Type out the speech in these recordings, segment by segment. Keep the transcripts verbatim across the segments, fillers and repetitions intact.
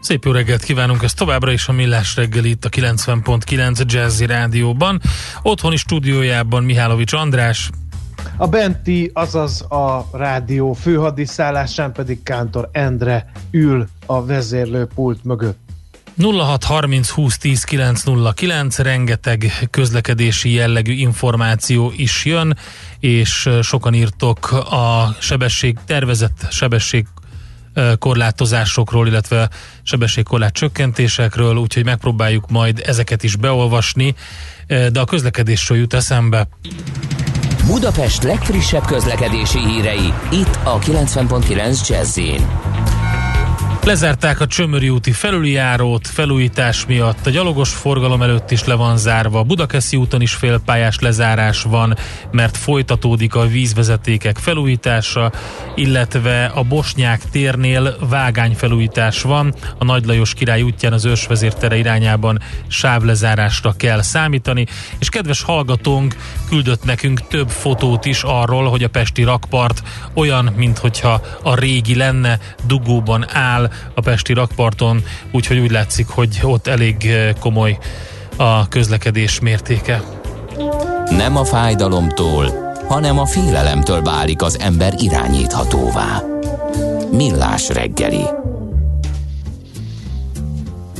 Szép jó reggelt kívánunk, ez továbbra is a Millás reggeli itt a kilencven egész kilenc Jazzy Rádióban. Otthoni stúdiójában Mihálovics András. A benti, azaz a rádió főhadiszállásán pedig Kántor Endre ül a vezérlőpult mögött. nulla hat harminc húsz tíz kilenc nulla kilenc, rengeteg közlekedési jellegű információ is jön, és sokan írtok a sebesség, tervezett sebesség korlátozásokról, illetve sebességkorlát csökkentésekről, úgyhogy megpróbáljuk majd ezeket is beolvasni, de a közlekedésről jut eszembe. Budapest legfrissebb közlekedési hírei, itt a kilencven egész kilenc Jazz-én. Lezárták a Csömöri úti felüljárót felújítás miatt, a gyalogos forgalom előtt is le van zárva, a Budakeszi úton is félpályás lezárás van, mert folytatódik a vízvezetékek felújítása, illetve a Bosnyák térnél vágányfelújítás van, a Nagy Lajos Király útján az Őrsvezér tere irányában sávlezárásra kell számítani, és kedves hallgatónk küldött nekünk több fotót is arról, hogy a pesti rakpart olyan, minthogyha a régi lenne, dugóban áll a pesti rakparton, úgyhogy úgy látszik, hogy ott elég komoly a közlekedés mértéke. Nem a fájdalomtól, hanem a félelemtől válik az ember irányíthatóvá. Millás reggeli.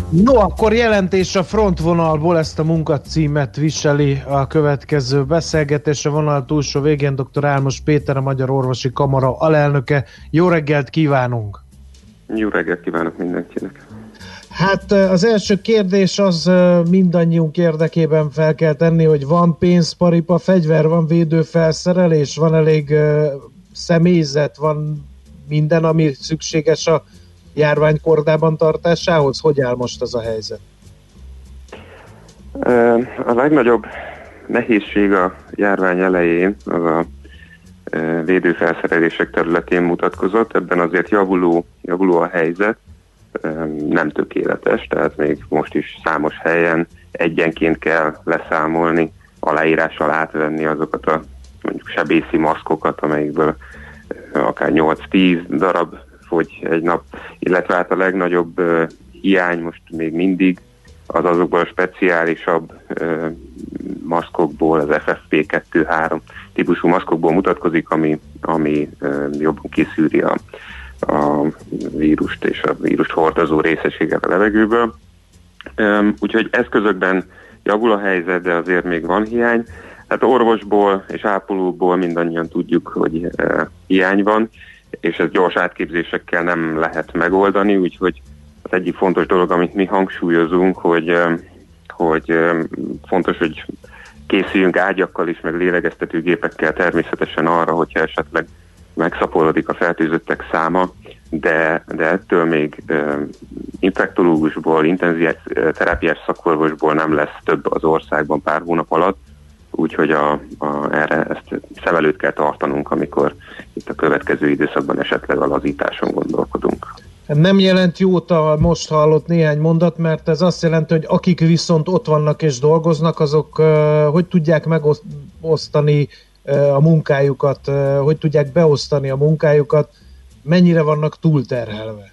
No, akkor jelentés a frontvonalból, ezt a munkacímet viseli a következő beszélgetés. A vonal túlsó végén dr. Álmos Péter, a Magyar Orvosi Kamara alelnöke. Jó reggelt kívánunk! Jó reggelt kívánok mindenkinek! Hát az első kérdés az mindannyiunk érdekében fel kell tenni, hogy van pénzparipa, fegyver, van védőfelszerelés, van elég személyzet, van minden, ami szükséges a járvány kordában tartásához? Hogy áll most ez a helyzet? A legnagyobb nehézség a járvány elején az a védőfelszerelések területén mutatkozott, ebben azért javuló, javuló a helyzet, nem tökéletes, tehát még most is számos helyen egyenként kell leszámolni, aláírással átvenni azokat a mondjuk sebészi maszkokat, amelyikből akár nyolc-tíz darab fogy egy nap, illetve hát a legnagyobb hiány most még mindig az azokból a speciálisabb maszkokból, az F F P kettő három típusú maszkokból mutatkozik, ami, ami jobban kiszűri a, a vírust és a vírust hordozó részeséget a levegőből. Úgyhogy eszközökben javul a helyzet, de azért még van hiány. Hát orvosból és ápolóból mindannyian tudjuk, hogy hiány van, és ezt gyors átképzésekkel nem lehet megoldani, úgyhogy az egyik fontos dolog, amit mi hangsúlyozunk, hogy, hogy fontos, hogy készüljünk ágyakkal is, meg lélegeztetőgépekkel természetesen arra, hogyha esetleg megszaporodik a fertőzöttek száma, de, de ettől még infektológusból, intenzív terápiás szakorvosból nem lesz több az országban pár hónap alatt, úgyhogy a, a, erre ezt szem előtt kell tartanunk, amikor itt a következő időszakban esetleg a lazításon gondolkodunk. Nem jelent jót a most hallott néhány mondat, mert ez azt jelenti, hogy akik viszont ott vannak és dolgoznak, azok uh, hogy tudják megosztani uh, a munkájukat, uh, hogy tudják beosztani a munkájukat, mennyire vannak túlterhelve?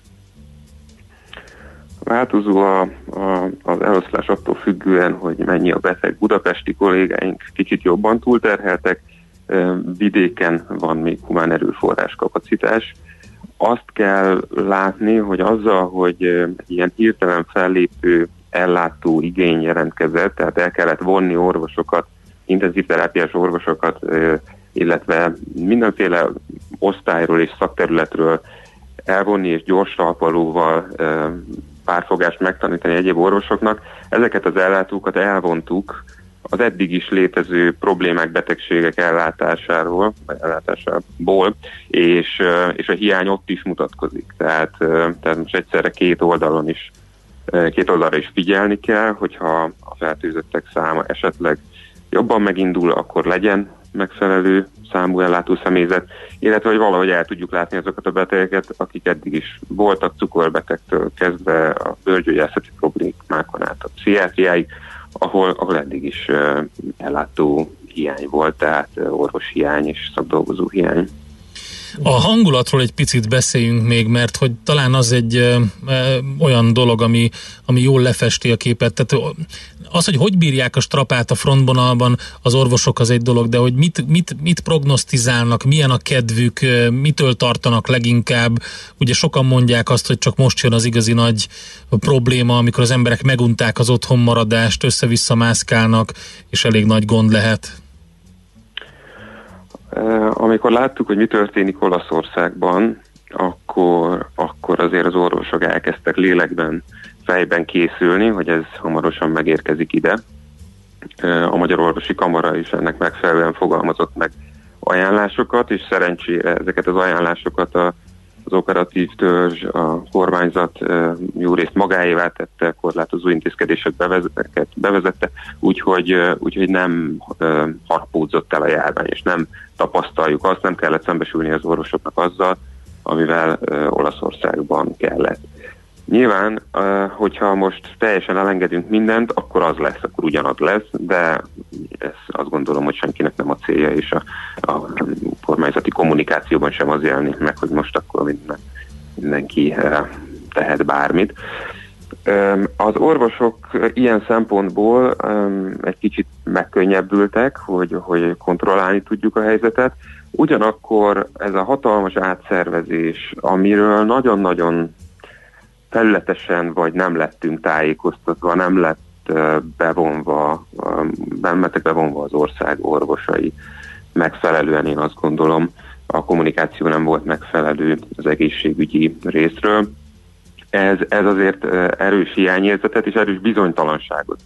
Változó a, a, az eloszlás attól függően, hogy mennyi a beteg. Budapesti kollégáink kicsit jobban túlterheltek, uh, vidéken van még humán erőforrás kapacitás. Azt kell látni, hogy azzal, hogy ilyen hirtelen fellépő ellátó igény jelentkezett, tehát el kellett vonni orvosokat, intenzív terápiás orvosokat, illetve mindenféle osztályról és szakterületről elvonni és gyors talpalóval párfogást megtanítani egyéb orvosoknak. Ezeket az ellátókat elvontuk az eddig is létező problémák, betegségek ellátásáról, ellátásából, és, és a hiány ott is mutatkozik. Tehát, tehát most egyszerre két oldalon is, két oldalra is figyelni kell, hogyha a fertőzöttek száma esetleg jobban megindul, akkor legyen megfelelő számú ellátó személyzet, illetve hogy valahogy el tudjuk látni azokat a betegeket, akik eddig is voltak, cukorbetegtől kezdve a bőrgyógyászati problémákon át a pszichiátriáig, ahol, ahol eddig is uh, ellátó hiány volt, tehát uh, orvos hiány és szakdolgozó hiány. A hangulatról egy picit beszéljünk még, mert hogy talán az egy ö, ö, olyan dolog, ami, ami jól lefesti a képet. Tehát az, hogy hogy bírják a strapát a frontvonalban az orvosok, az egy dolog, de hogy mit, mit, mit prognosztizálnak, milyen a kedvük, mitől tartanak leginkább. Ugye sokan mondják azt, hogy csak most jön az igazi nagy probléma, amikor az emberek megunták az otthonmaradást, össze-vissza mászkálnak, és elég nagy gond lehet. Amikor láttuk, hogy mi történik Olaszországban, akkor, akkor azért az orvosok elkezdtek lélekben, fejben készülni, hogy ez hamarosan megérkezik ide. A Magyar Orvosi Kamara is ennek megfelelően fogalmazott meg ajánlásokat, és szerencsére ezeket az ajánlásokat az operatív törzs, a kormányzat jó részt magáévá tette, korlátozó intézkedéseket bevezette, bevezette úgyhogy, úgyhogy nem harapódzott el a járvány, és nem tapasztaljuk azt, nem kellett szembesülni az orvosoknak azzal, amivel uh, Olaszországban kellett. Nyilván, uh, hogyha most teljesen elengedünk mindent, akkor az lesz, akkor ugyanaz lesz, de ez azt gondolom, hogy senkinek nem a célja, és a, a kormányzati kommunikációban sem az jelenik meg, hogy most akkor minden, mindenki uh, tehet bármit. Um, az orvosok ilyen szempontból um, egy kicsit megkönnyebbültek, hogy, hogy kontrollálni tudjuk a helyzetet. Ugyanakkor ez a hatalmas átszervezés, amiről nagyon-nagyon felületesen vagy nem lettünk tájékoztatva, nem lett uh, bevonva, um, nem lettek bevonva az ország orvosai megfelelően, én azt gondolom, a kommunikáció nem volt megfelelő az egészségügyi részről. Ez, ez azért erős hiányérzetet és erős bizonytalanságot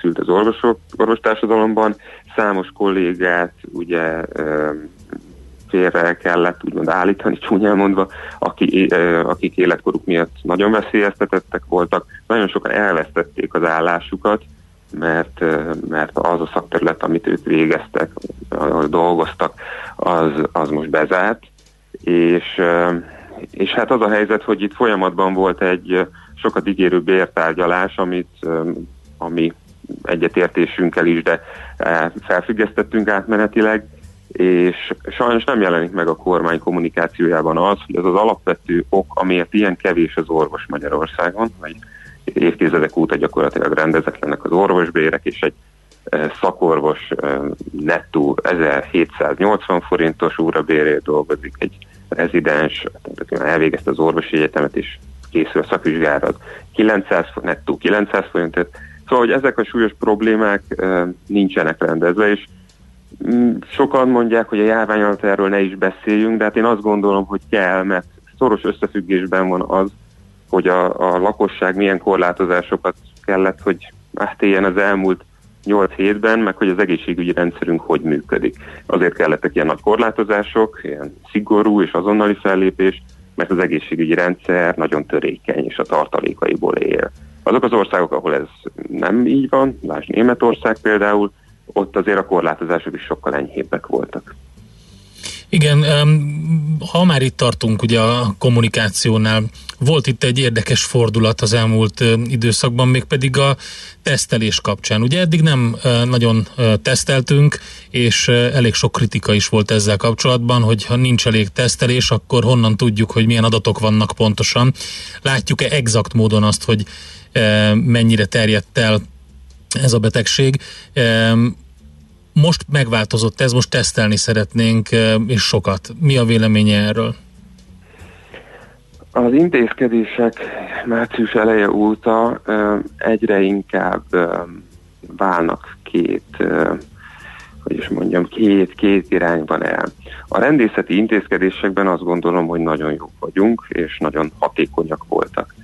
szült az orvosok, orvostársadalomban. Számos kollégát ugye félre kellett úgymond állítani, csúnyán mondva, aki, akik életkoruk miatt nagyon veszélyeztetettek voltak. Nagyon sokan elvesztették az állásukat, mert, mert az a szakterület, amit ők végeztek, ahol dolgoztak, az, az most bezárt, és... És hát az a helyzet, hogy itt folyamatban volt egy sokat ígérő bértárgyalás, amit, ami egyetértésünkkel is, de felfüggesztettünk átmenetileg, és sajnos nem jelenik meg a kormány kommunikációjában az, hogy az az alapvető ok, amiért ilyen kevés az orvos Magyarországon, vagy évtizedek óta gyakorlatilag rendezetlenek az orvosbérek, és egy szakorvos nettó ezerhétszáznyolcvan forintos órabérért dolgozik egy rezidens, elvégezte az orvosi egyetemet és készül a szakvizsgára, kilencszáz, nettó kilencszáz forintért. Szóval, hogy ezek a súlyos problémák e, nincsenek rendezve, és m- sokan mondják, hogy a járvány alatt erről ne is beszéljünk, de hát én azt gondolom, hogy kell, mert szoros összefüggésben van az, hogy a, a lakosság milyen korlátozásokat kellett, hogy átéljen az elmúlt nyolc hétben, meg hogy az egészségügyi rendszerünk hogy működik. Azért kellettek ilyen nagy korlátozások, ilyen szigorú és azonnali fellépés, mert az egészségügyi rendszer nagyon törékeny és a tartalékaiból él. Azok az országok, ahol ez nem így van, lásd Németország például, ott azért a korlátozások is sokkal enyhébbek voltak. Igen, ha már itt tartunk ugye a kommunikációnál, volt itt egy érdekes fordulat az elmúlt időszakban, mégpedig a tesztelés kapcsán. Ugye eddig nem nagyon teszteltünk, és elég sok kritika is volt ezzel kapcsolatban, hogy ha nincs elég tesztelés, akkor honnan tudjuk, hogy milyen adatok vannak pontosan. Látjuk-e exakt módon azt, hogy mennyire terjedt el ez a betegség? Most megváltozott ez, most tesztelni szeretnénk, és sokat. Mi a véleménye erről? Az intézkedések március eleje óta egyre inkább válnak két, hogy is mondjam, két, két irányban el. A rendészeti intézkedésekben azt gondolom, hogy nagyon jók vagyunk, és nagyon hatékonyak voltak.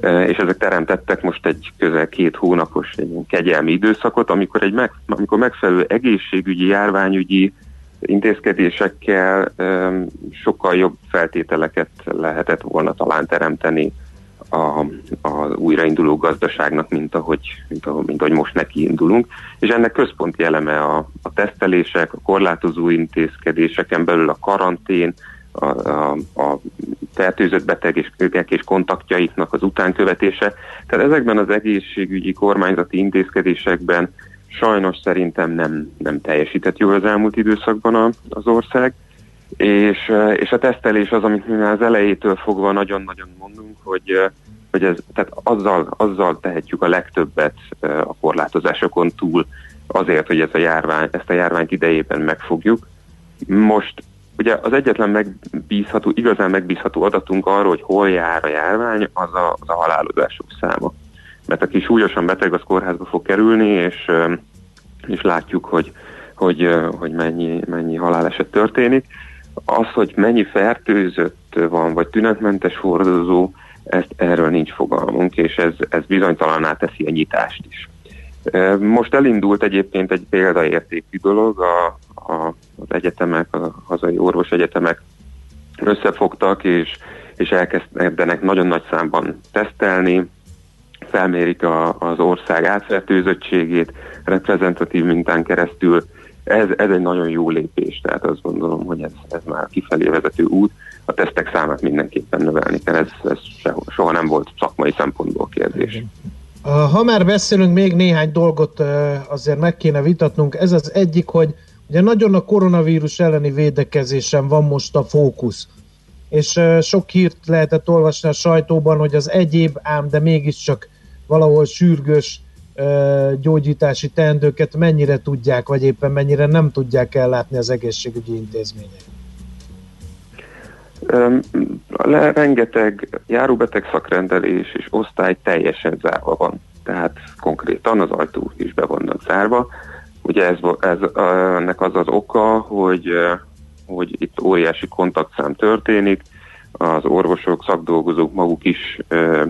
És ezek teremtettek most egy közel két hónapos kegyelmi időszakot, amikor, egy meg, amikor megfelelő egészségügyi, járványügyi intézkedésekkel um, sokkal jobb feltételeket lehetett volna talán teremteni a, az újrainduló gazdaságnak, mint ahogy, mint ahogy, mint ahogy most neki indulunk. És ennek központi eleme a, a tesztelések, a korlátozó intézkedéseken belül a karantén, a, a, a fertőzött betegek és kontaktjaiknak az utánkövetése. Tehát ezekben az egészségügyi kormányzati intézkedésekben sajnos szerintem nem, nem teljesített jól az elmúlt időszakban a, az ország, és, és a tesztelés az, amit mi már az elejétől fogva nagyon-nagyon mondunk, hogy, hogy ez, tehát azzal, azzal tehetjük a legtöbbet a korlátozásokon túl azért, hogy ez a járvány, ezt a járványt idejében megfogjuk. Most ugye az egyetlen megbízható, igazán megbízható adatunk arról, hogy hol jár a járvány, az a, az a halálozások száma. Mert aki súlyosan beteg, az kórházba fog kerülni, és, és látjuk, hogy, hogy, hogy mennyi, mennyi haláleset történik. Az, hogy mennyi fertőzött van, vagy tünetmentes hordozó, ezt, erről nincs fogalmunk, és ez, ez bizonytalanná teszi a nyitást is. Most elindult egyébként egy példaértékű dolog, a, a, az egyetemek, a hazai orvosegyetemek összefogtak, és, és elkezdenek nagyon nagy számban tesztelni, felmérik a, az ország átfertőzöttségét reprezentatív mintán keresztül. Ez, ez egy nagyon jó lépés, tehát azt gondolom, hogy ez, ez már kifelé vezető út. A tesztek számát mindenképpen növelni kell, ez, ez soha nem volt szakmai szempontból kérdés. Ha már beszélünk, még néhány dolgot azért meg kéne vitatnunk. Ez az egyik, hogy ugye nagyon a koronavírus elleni védekezésen van most a fókusz. És sok hírt lehetett olvasni a sajtóban, hogy az egyéb, ám de mégiscsak valahol sürgős gyógyítási teendőket mennyire tudják, vagy éppen mennyire nem tudják ellátni az egészségügyi intézmények. Rengeteg járóbeteg szakrendelés és osztály teljesen zárva van. Tehát konkrétan az ajtó is be vannak zárva. Ugye ez, ez, ennek az az oka, hogy, hogy itt óriási kontaktszám történik, az orvosok, szakdolgozók maguk is ö,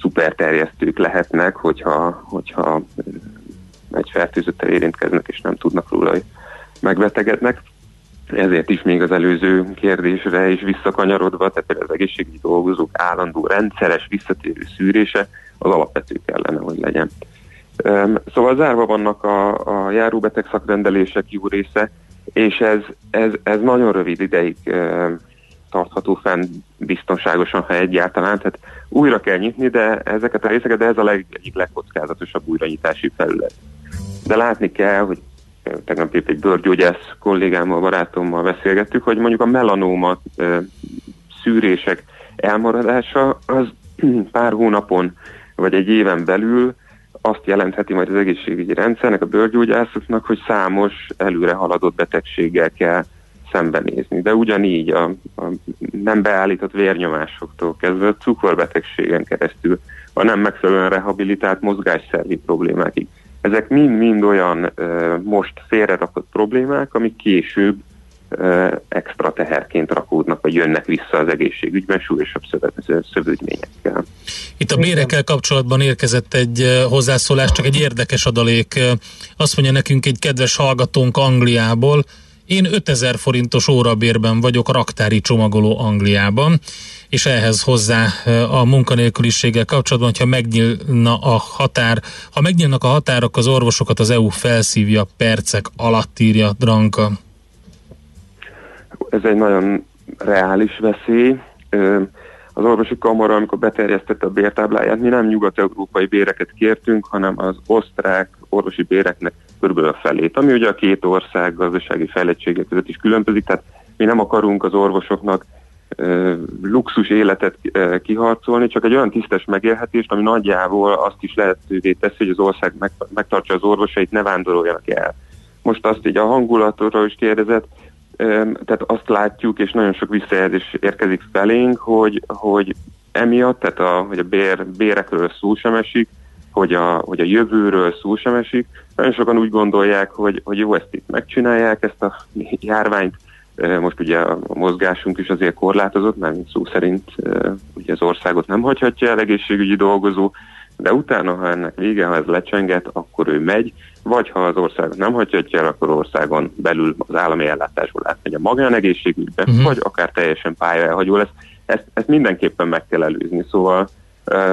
szuperterjesztők lehetnek, hogyha, hogyha egy fertőzöttel érintkeznek és nem tudnak róla, hogy megbetegednek. Ezért is még az előző kérdésre is visszakanyarodva, tehát az egészségügyi dolgozók állandó rendszeres visszatérő szűrése az alapvető kellene, hogy legyen. Szóval zárva vannak a, a járóbeteg szakrendelések jó része, és ez, ez, ez nagyon rövid ideig tartható fenn biztonságosan, ha egyáltalán, tehát újra kell nyitni, de ezeket a részeket, de ez a leg, egyik legkockázatosabb újranyitási felület. De látni kell, hogy tegnap épp egy bőrgyógyász kollégámmal, barátommal beszélgettük, hogy mondjuk a melanóma szűrések elmaradása az pár hónapon vagy egy éven belül azt jelentheti majd az egészségügyi rendszernek, a bőrgyógyászoknak, hogy számos előre haladott betegséggel kell szembenézni. De ugyanígy a, a nem beállított vérnyomásoktól kezdve a cukorbetegségen keresztül, a nem megfelelően rehabilitált mozgásszervi problémákig. Ezek mind-mind olyan ö, most félrerakott problémák, amik később ö, extra teherként rakódnak, vagy jönnek vissza az egészségügyben súlyosabb szövődményekkel. Itt a bérekkel kapcsolatban érkezett egy hozzászólás, csak egy érdekes adalék. Azt mondja nekünk egy kedves hallgatónk Angliából: én ötezer forintos órabérben vagyok raktári csomagoló Angliában, és ehhez hozzá a munkanélküliséggel kapcsolatban, hogyha megnyílna a határ, ha megnyílnak a határok, az orvosokat az é u felszívja percek alatt, írja Dranka. Ez egy nagyon reális veszély. Az orvosi kamara, amikor beterjesztette a bértábláját, mi nem nyugat-európai béreket kértünk, hanem az osztrák orvosi béreknek körülbelül a felét, ami ugye a két ország gazdasági fejlettsége között is különbözik, tehát mi nem akarunk az orvosoknak e, luxus életet e, kiharcolni, csak egy olyan tisztes megélhetést, ami nagyjából azt is lehetővé teszi, hogy az ország meg, megtartsa az orvosait, ne vándoroljanak el. Most azt így a hangulatról is kérdezett, e, tehát azt látjuk, és nagyon sok visszajelzés érkezik felénk, hogy, hogy emiatt, tehát a, hogy a bér, bérekről szó sem esik, hogy a, hogy a jövőről szó sem esik. Nagyon sokan úgy gondolják, hogy, hogy jó, ezt itt megcsinálják, ezt a járványt. Most ugye a mozgásunk is azért korlátozott, mert szó szerint ugye az országot nem hagyhatja el egészségügyi dolgozó, de utána, ha ennek vége, ha ez lecsenget, akkor ő megy, vagy ha az országot nem hagyhatja el, akkor országon belül az állami ellátásból átmegy a magánegészségügybe, uh-huh. vagy akár teljesen pálya elhagyó lesz. Ezt, ezt mindenképpen meg kell előzni, szóval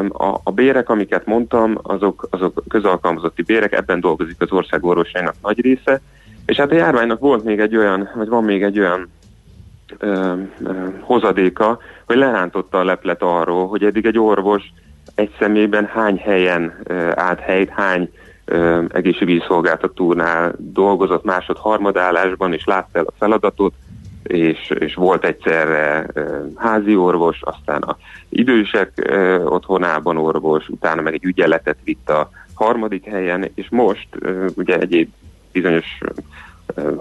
A, a bérek, amiket mondtam, azok, azok közalkalmazotti bérek, ebben dolgozik az ország orvosainak nagy része, és hát a járványnak volt még egy olyan, vagy van még egy olyan ö, ö, hozadéka, hogy lerántotta a leplet arról, hogy eddig egy orvos egy személyben hány helyen ö, állt helyt, hány ö, egészségügyi szolgáltatónál dolgozott másod-harmadállásban, és látta el a feladatot, És, és volt egyszerre házi orvos, aztán a idősek otthonában orvos, utána meg egy ügyeletet vitt a harmadik helyen, és most ugye egyéb bizonyos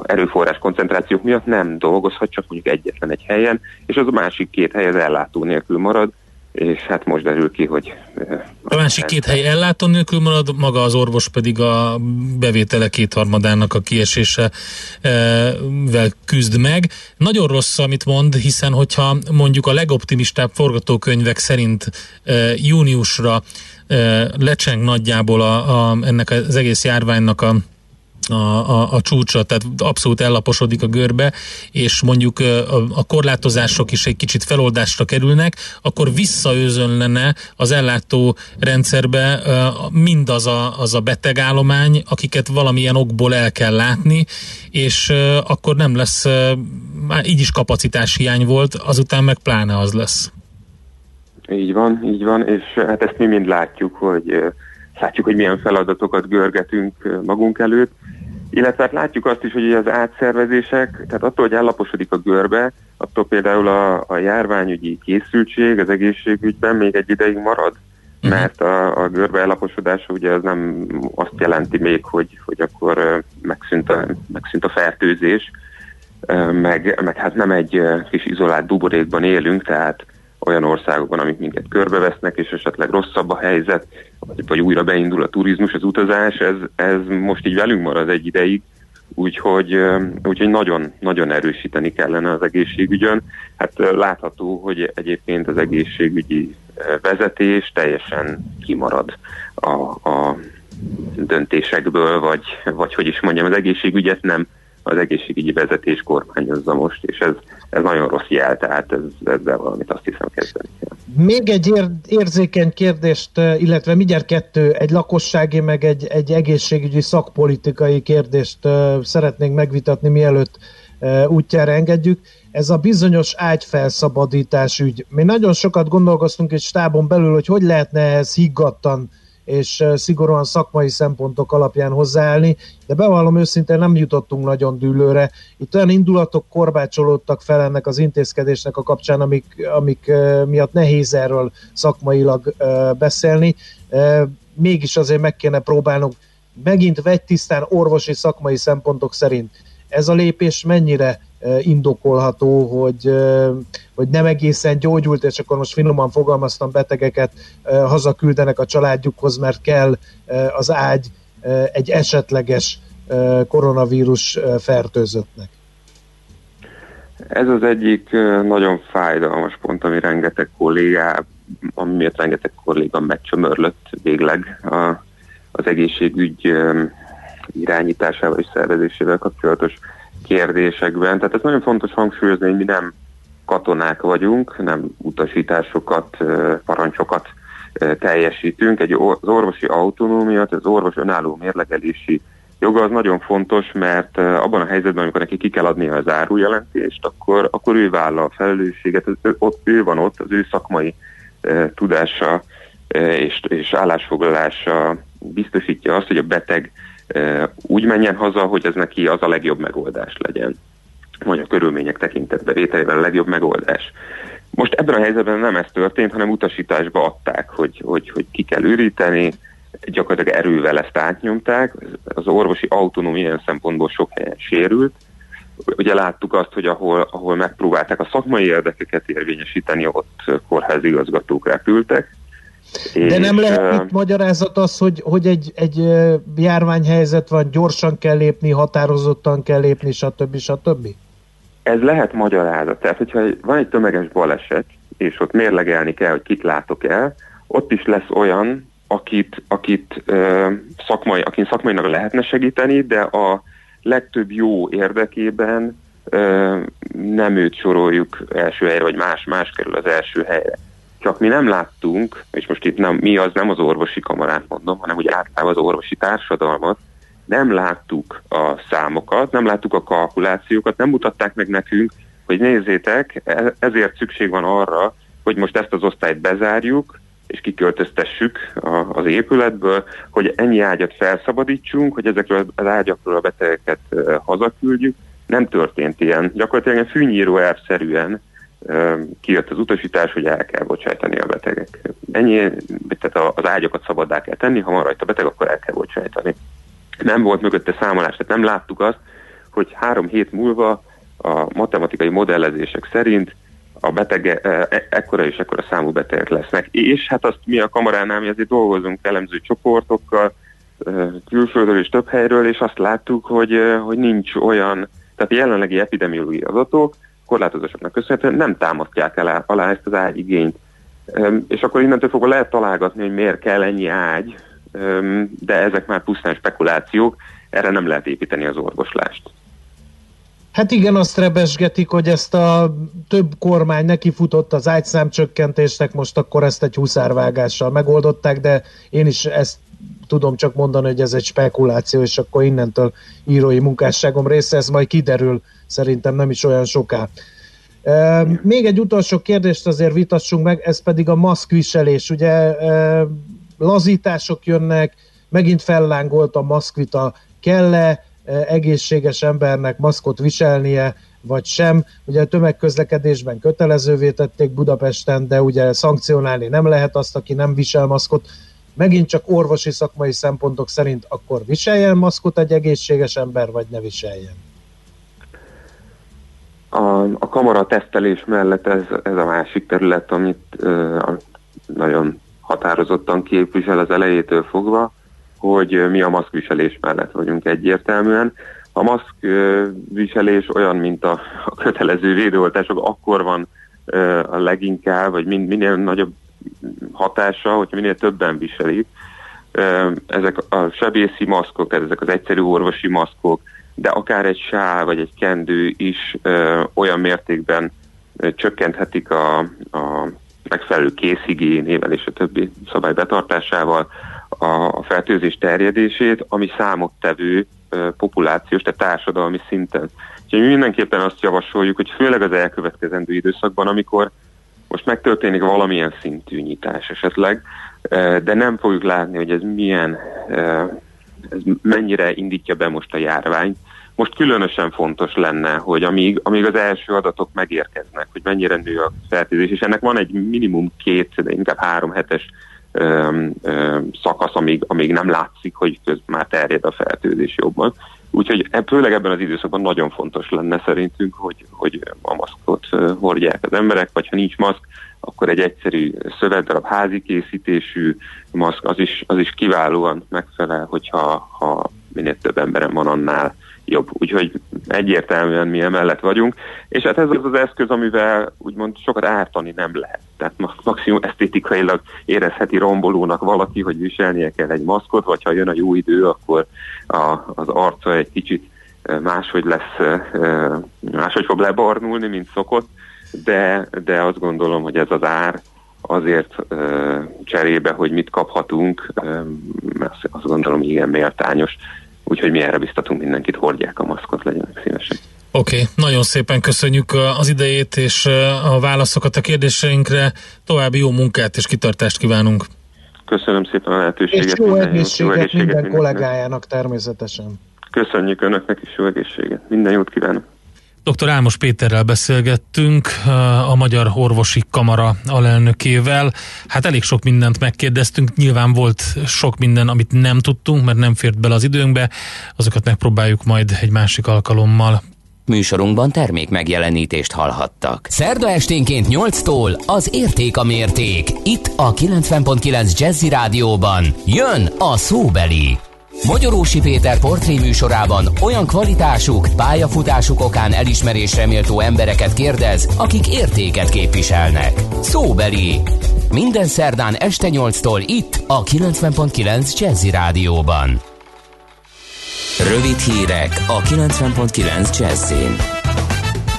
erőforrás koncentrációk miatt nem dolgozhat, csak mondjuk egyetlen egy helyen, és az a másik két hely az ellátó nélkül marad, és hát most derül ki, hogy... A másik két hely ellátó nélkül marad, maga az orvos pedig a bevétele kétharmadának a kiesésevel küzd meg. Nagyon rossz, amit mond, hiszen hogyha mondjuk a legoptimistább forgatókönyvek szerint júniusra lecseng nagyjából a, a, ennek az egész járványnak a A, a, a csúcsa, tehát abszolút ellaposodik a görbe, és mondjuk a, a korlátozások is egy kicsit feloldásra kerülnek, akkor visszaözönlene az ellátó rendszerbe mindaz a, az a betegállomány, akiket valamilyen okból el kell látni, és akkor nem lesz, már így is kapacitás hiány volt, azután meg pláne az lesz. Így van, így van, és hát ezt mi mind látjuk, hogy látjuk, hogy milyen feladatokat görgetünk magunk előtt, illetve hát látjuk azt is, hogy az átszervezések, tehát attól, hogy ellaposodik a görbe, attól például a, a járványügyi készültség az egészségügyben még egy ideig marad, mert a, a görbe ellaposodása ugye az nem azt jelenti még, hogy, hogy akkor megszűnt a, megszűnt a fertőzés, meg, meg hát nem egy kis izolált buborékban élünk, tehát olyan országokban, amik minket körbevesznek, és esetleg rosszabb a helyzet, vagy, vagy újra beindul a turizmus, az utazás, ez, ez most így velünk marad egy ideig, úgyhogy, úgyhogy nagyon, nagyon erősíteni kellene az egészségügyön. Hát látható, hogy egyébként az egészségügyi vezetés teljesen kimarad a, a döntésekből, vagy, vagy hogy is mondjam, az egészségügyet nem az egészségügyi vezetés kormányozza most, és ez, ez nagyon rossz jel, tehát ez, ezzel valamit azt hiszem kezdeni kell. Még egy ér, érzékeny kérdést, illetve mindjárt kettő, egy lakossági, meg egy, egy egészségügyi szakpolitikai kérdést uh, szeretnénk megvitatni, mielőtt uh, útjára engedjük. Ez a bizonyos ágyfelszabadítás ügy. Mi nagyon sokat gondolkoztunk egy stábon belül, hogy hogy lehetne ez higgadtan és szigorúan szakmai szempontok alapján hozzáállni, de bevallom őszintén, nem jutottunk nagyon dűlőre. Itt olyan indulatok korbácsolódtak fel ennek az intézkedésnek a kapcsán, amik, amik miatt nehéz erről szakmailag beszélni. Mégis azért meg kéne próbálnunk megint vegytisztán orvosi szakmai szempontok szerint. Ez a lépés mennyire indokolható, hogy, hogy nem egészen gyógyult, és akkor most finoman fogalmaztam, betegeket hazaküldenek a családjukhoz, mert kell az ágy egy esetleges koronavírus fertőzöttnek. Ez az egyik nagyon fájdalmas pont, ami rengeteg kollégá, amiért rengeteg kolléga megcsömörlött végleg a, az egészségügy irányításával és szervezésével kapcsolatos kérdésekben. Tehát ez nagyon fontos hangsúlyozni, hogy mi nem katonák vagyunk, nem utasításokat, parancsokat teljesítünk. Egy or- az orvosi autonómiát, az orvos önálló mérlegelési joga az nagyon fontos, mert abban a helyzetben, amikor neki ki kell adnia az árujelentést, akkor, akkor ő vállal a felelősséget, ő, ott, ő van ott, az ő szakmai eh, tudása eh, és, és állásfoglalása biztosítja azt, hogy a beteg úgy menjen haza, hogy ez neki az a legjobb megoldás legyen, vagy a körülmények tekintetben vételével a legjobb megoldás. Most ebben a helyzetben nem ez történt, hanem utasításba adták, hogy, hogy, hogy ki kell üríteni, gyakorlatilag erővel ezt átnyomták, az orvosi autonómia ilyen szempontból sok helyen sérült. Ugye láttuk azt, hogy ahol, ahol megpróbálták a szakmai érdekeket érvényesíteni, ott kórházigazgatók repültek. De nem lehet itt magyarázat az, hogy, hogy egy, egy járványhelyzet van, gyorsan kell lépni, határozottan kell lépni, stb. stb.? Ez lehet magyarázat. Tehát, hogyha van egy tömeges baleset, és ott mérlegelni kell, hogy kit látok el, ott is lesz olyan, akit, akit szakmai, akin szakmainak lehetne segíteni, de a legtöbb jó érdekében nem őt soroljuk első helyre, vagy más-más kerül az első helyre. csak mi nem láttunk, és most itt nem, mi az nem az orvosi kamarát mondom, hanem úgy általában az orvosi társadalmat, nem láttuk a számokat, nem láttuk a kalkulációkat, nem mutatták meg nekünk, hogy nézzétek, ezért szükség van arra, hogy most ezt az osztályt bezárjuk, és kiköltöztessük a, az épületből, hogy ennyi ágyat felszabadítsunk, hogy ezekről az ágyakról a betegeket hazaküldjük. Nem történt ilyen. Gyakorlatilag fűnyíró elvszerűen kijött az utasítás, hogy el kell bocsájtani a betegek. Ennyi, tehát az ágyakat szabaddá kell tenni, ha van rajta beteg, akkor el kell bocsájtani. Nem volt mögötte számolás, tehát nem láttuk azt, hogy három hét múlva a matematikai modellezések szerint a betege, e- ekkora és ekkora számú betegek lesznek. És hát azt mi a kamaránál, mi azért dolgozunk elemző csoportokkal, külföldről és több helyről, és azt láttuk, hogy, hogy nincs olyan, tehát a jelenlegi epidemiológiai adatok korlátozásoknak köszönhetően nem támasztják el alá ezt az ágyigényt. És akkor innentől fogva lehet találgatni, hogy miért kell ennyi ágy, de ezek már pusztán spekulációk, erre nem lehet építeni az orvoslást. Hát igen, azt rebesgetik, hogy ezt a több kormány nekifutott az ágyszámcsökkentésnek, most akkor ezt egy huszárvágással megoldották, de én is ezt tudom csak mondani, hogy ez egy spekuláció, és akkor innentől írói munkásságom része, ez majd kiderül, szerintem nem is olyan soká. E, még egy utolsó kérdést azért vitassunk meg, ez pedig a maszkviselés. Ugye e, lazítások jönnek, megint fellángolt a maszkvita, kell-e egészséges embernek maszkot viselnie, vagy sem. Ugye a tömegközlekedésben kötelezővé tették Budapesten, de ugye szankcionálni nem lehet azt, aki nem visel maszkot. Megint csak orvosi szakmai szempontok szerint akkor viseljen maszkot egy egészséges ember, vagy ne viseljen? A, a kamara tesztelés mellett ez, ez a másik terület, amit ö, nagyon határozottan képvisel az elejétől fogva, hogy mi a maszkviselés mellett vagyunk egyértelműen. A maszkviselés olyan, mint a, a kötelező védőoltások, akkor van ö, a leginkább, vagy min, minél nagyobb hatása, hogyha minél többen viselik. Ö, ezek a sebészi maszkok, ezek az egyszerű orvosi maszkok, de akár egy sáv vagy egy kendő is ö, olyan mértékben ö, csökkenthetik a, a megfelelő készhigiénével és a többi szabály betartásával a fertőzés terjedését, ami számottevő populációs, tehát társadalmi szinten. Úgyhogy mi mindenképpen azt javasoljuk, hogy főleg az elkövetkezendő időszakban, amikor most megtörténik valamilyen szintű nyitás esetleg, de nem fogjuk látni, hogy ez milyen, ez mennyire indítja be most a járványt. Most különösen fontos lenne, hogy amíg, amíg az első adatok megérkeznek, hogy mennyire nő a fertőzés, és ennek van egy minimum két, de inkább három hetes Öm, öm, szakasz, amíg, amíg nem látszik, hogy közben már terjed a fertőzés jobban. Úgyhogy főleg ebben az időszakban nagyon fontos lenne szerintünk, hogy, hogy a maszkot hordják az emberek, vagy ha nincs maszk, akkor egy egyszerű szövetdarab házi készítésű maszk, az is, az is kiválóan megfelel, hogyha ha minél több emberen van, annál jobb. Úgyhogy egyértelműen mi emellett vagyunk, és hát ez az az eszköz, amivel úgymond sokat ártani nem lehet. Tehát maximum esztétikailag érezheti rombolónak valaki, hogy viselnie kell egy maszkot, vagy ha jön a jó idő, akkor a, az arca egy kicsit máshogy lesz, máshogy fog lebarnulni, mint szokott, de, de azt gondolom, hogy ez az ár azért cserébe, hogy mit kaphatunk, azt gondolom, igen méltányos. Úgyhogy mi erre biztatunk mindenkit, hordják a maszkot, legyenek szívesek. Oké, okay, nagyon szépen köszönjük az idejét és a válaszokat a kérdéseinkre. További jó munkát és kitartást kívánunk. Köszönöm szépen a lehetőséget. És jó egészséget minden, minden, minden kollégájának természetesen. Köszönjük önöknek is, jó egészséget. Minden jót kívánok. doktor Álmos Péterrel beszélgettünk, a Magyar Orvosi Kamara alelnökével. Hát elég sok mindent megkérdeztünk, nyilván volt sok minden, amit nem tudtunk, mert nem fért bele az időnkbe, azokat megpróbáljuk majd egy másik alkalommal. Műsorunkban termék megjelenítést hallhattak. Szerda esténként nyolctól az Érték a mérték. Itt a kilencven egész kilenc Jazzy Rádióban jön a szóbeli. Magyarósi Péter portré műsorában olyan kvalitásuk, pályafutásuk okán elismerésre méltó embereket kérdez, akik értéket képviselnek. Szóbeli. Minden szerdán este nyolctól itt a kilencven egész kilenc Jazzy Rádióban. Rövid hírek a kilencven egész kilenc Jazzyn.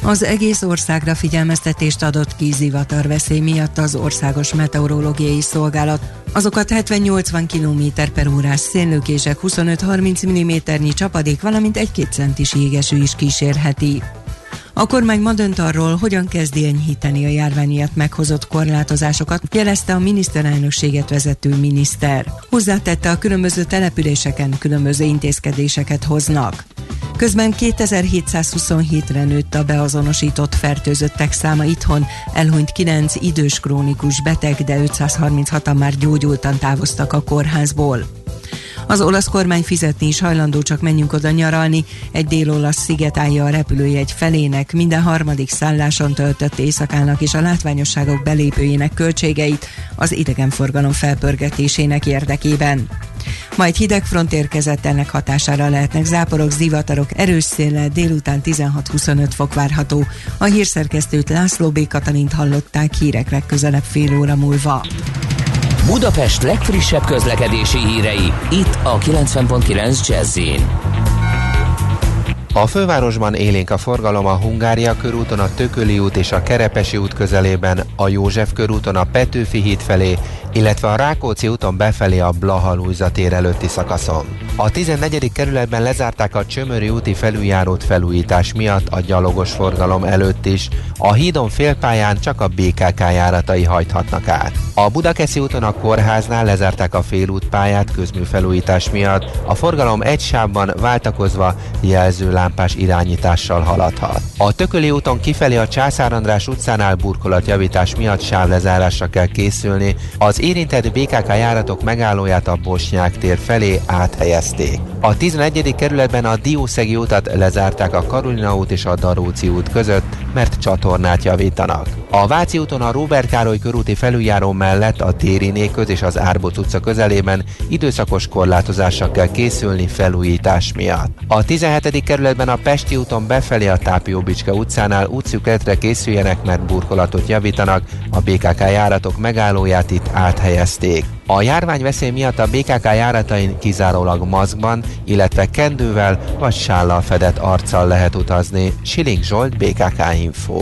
Az egész országra figyelmeztetést adott vízivatar veszély miatt az Országos Meteorológiai Szolgálat. Azokat hetven-nyolcvan kilométer per órás széllökések, huszonöt-harminc mm-nyi csapadék, valamint egy-két centis jégeső is kísérheti. A kormány ma dönt arról, hogyan kezdi enyhíteni a járvány miatt meghozott korlátozásokat, jelezte a miniszterelnökséget vezető miniszter. Hozzátette, a különböző településeken különböző intézkedéseket hoznak. Közben kétezer-hétszázhuszonhétre nőtt a beazonosított fertőzöttek száma itthon, elhunyt kilenc idős krónikus beteg, de ötszázharminchatan már gyógyultan távoztak a kórházból. Az olasz kormány fizetni is hajlandó, csak menjünk oda nyaralni. Egy dél-olasz sziget állja a repülőjegy felének, minden harmadik szálláson töltött éjszakának és a látványosságok belépőjének költségeit az idegenforgalom felpörgetésének érdekében. Majd hideg front érkezett, ennek hatására lehetnek záporok, zivatarok, erős széllel, délután tizenhat-huszonöt fok várható. A hírszerkesztőt, László B. Katalint hallották, hírek legközelebb fél óra múlva. Budapest legfrissebb közlekedési hírei, itt a kilencven egész kilenc Jazzy-n. A fővárosban élénk a forgalom a Hungária körúton, a Tököli út és a Kerepesi út közelében, a József körúton a Petőfi híd felé, illetve a Rákóczi úton befelé a Blaha-Lujza tér előtti szakaszon. A tizennegyedik kerületben lezárták a Csömöri úti felüljárót felújítás miatt a gyalogos forgalom előtt is. A hídon félpályán csak a bé ká ká járatai hajthatnak át. A Budakeszi úton a kórháznál lezárták a félútpályát közműfelújítás miatt. A forgalom egy sávban váltakozva jelzőlámpás irányítással haladhat. A Tököli úton kifelé a Császár András utcánál burkolatjavítás miatt sávlezárásra kell készülni. Az érintett bé ká ká járatok megállóját a Bosnyák tér felé áthelyezték. A tizenegyedik kerületben a Diószegi utat lezárták a Karolina út és a Daróci út között, mert csatornát javítanak. A Váci úton a Róbert Károly körúti felüljáró mellett a Tériné köz és az Árbóc utca közelében időszakos korlátozásra kell készülni felújítás miatt. A tizenhetedik kerületben a Pesti úton befelé a Tápióbicske utcánál útszükletre készüljenek, mert burkolatot javítanak, a bé ká ká járatok megállóját itt áthelyezték. A járványveszély miatt a bé ká ká járatain kizárólag maszkban, illetve kendővel vagy sállal fedett arccal lehet utazni. Shilling Zsolt, bé ká ká Info.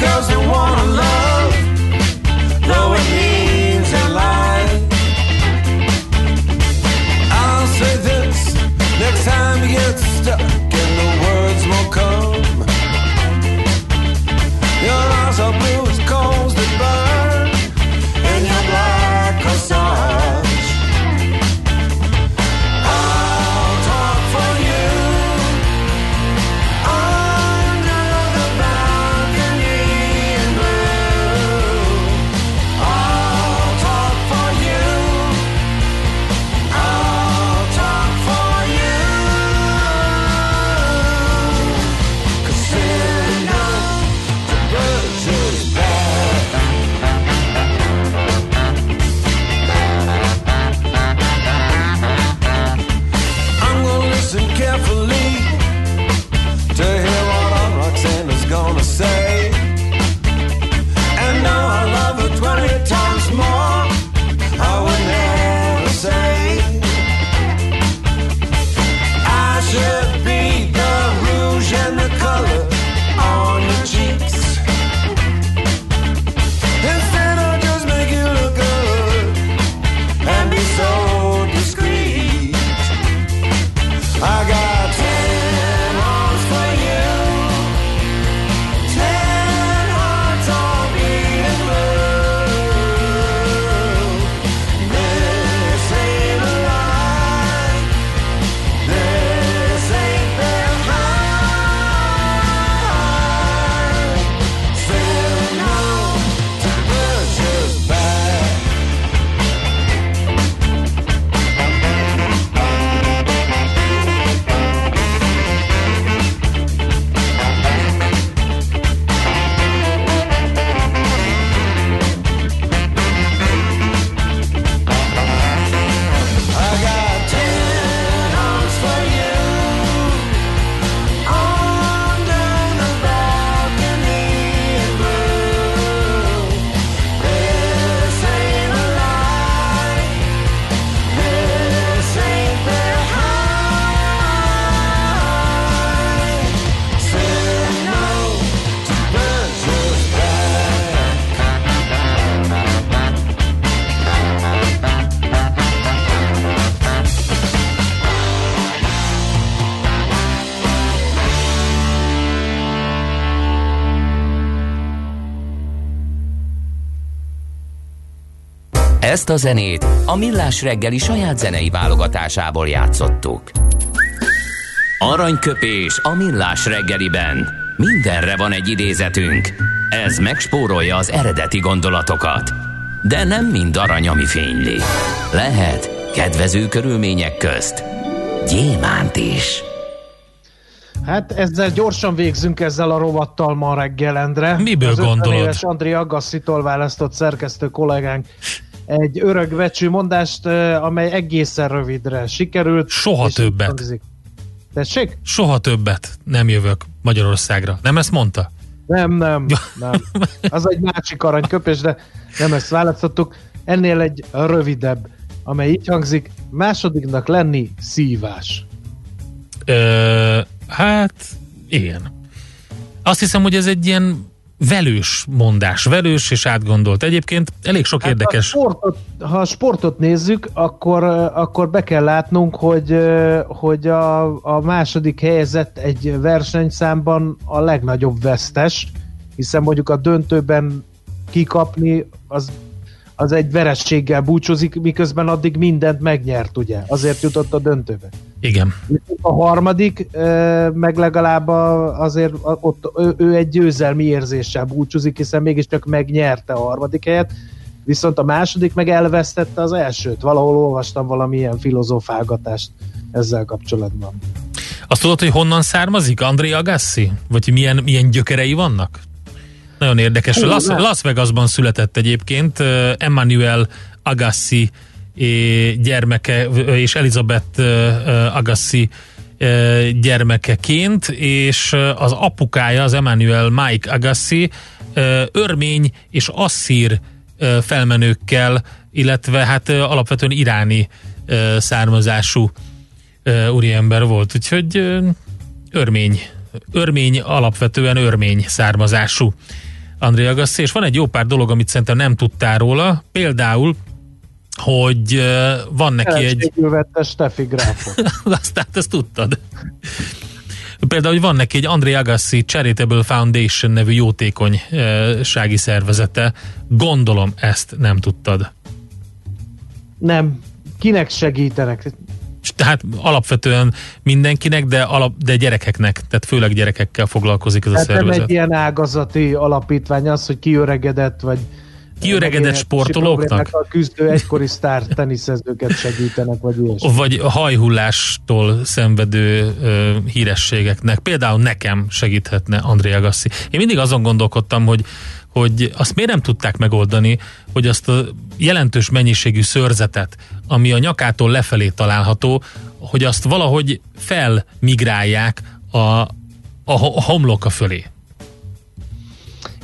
Girls that wanna love, though it means a lie. I'll say this, next time you get stuck and the words won't come, your eyes are blue as coals that burn, and your black corsage. I'll talk for you under the balcony. Yeah. Ezt a zenét a Millás reggeli saját zenei válogatásából játszottuk. Aranyköpés a Millás reggeliben. Mindenre van egy idézetünk. Ez megspórolja az eredeti gondolatokat. De nem mind arany, ami fényli. Lehet kedvező körülmények közt gyémánt is. Hát ezzel gyorsan végzünk ezzel a rovattal ma reggel, Endre. Miből az gondolod? Az ötven éves Andri Agasszitól választott szerkesztő kollégánk egy örök vecső mondást, amely egészen rövidre sikerült. Soha többet. Tessék? Soha többet nem jövök Magyarországra. Nem ezt mondta? Nem, nem, nem. Az egy másik aranyköpés, de nem ezt választottuk. Ennél egy rövidebb, amely így hangzik: másodiknak lenni szívás. Ö, hát, igen. Azt hiszem, hogy ez egy ilyen velős mondás, velős és átgondolt. Egyébként elég sok hát érdekes... Ha a sportot, ha a sportot nézzük, akkor, akkor be kell látnunk, hogy, hogy a, a második helyezett egy versenyszámban a legnagyobb vesztes, hiszen mondjuk a döntőben kikapni az, az egy vereséggel búcsúzik, miközben addig mindent megnyert, ugye? Azért jutott a döntőbe. Igen. A harmadik, meg legalább azért ott ő egy győzelmi érzéssel búcsúzik, hiszen mégiscsak megnyerte a harmadik helyet, viszont a második meg elvesztette az elsőt. Valahol olvastam valamilyen filozófálgatást ezzel kapcsolatban. Azt tudod, hogy honnan származik André Agassi? Vagy milyen, milyen gyökerei vannak? Nagyon érdekes. Hú, Las, Las Vegasban született egyébként Emmanuel Agassi gyermeke és Elizabeth Agassi gyermekeként, és az apukája, az Emmanuel Mike Agassi örmény és asszír felmenőkkel, illetve hát alapvetően iráni származású úriember volt, úgyhogy örmény, örmény alapvetően örmény származású André Agassi, és van egy jó pár dolog, amit szerintem nem tudtál róla, például hogy van neki egy... vette Steffi gráfot. Azt, hát ezt tudtad. Például, hogy van neki egy André Agassi Charitable Foundation nevű jótékonysági szervezete. Gondolom, ezt nem tudtad. Nem. Kinek segítenek? Tehát alapvetően mindenkinek, de, alap, de gyerekeknek, tehát főleg gyerekekkel foglalkozik ez hát a szervezet. Nem egy ilyen ágazati alapítvány az, hogy kiöregedett, vagy kiöregedett sportolóknak? A küzdő egykori sztár teniszezőket segítenek, vagy ilyesmi. Vagy hajhullástól szenvedő ö, hírességeknek. Például nekem segíthetne André Agassi. Én mindig azon gondolkodtam, hogy, hogy azt miért nem tudták megoldani, hogy azt a jelentős mennyiségű szőrzetet, ami a nyakától lefelé található, hogy azt valahogy felmigrálják a, a, a homloka fölé.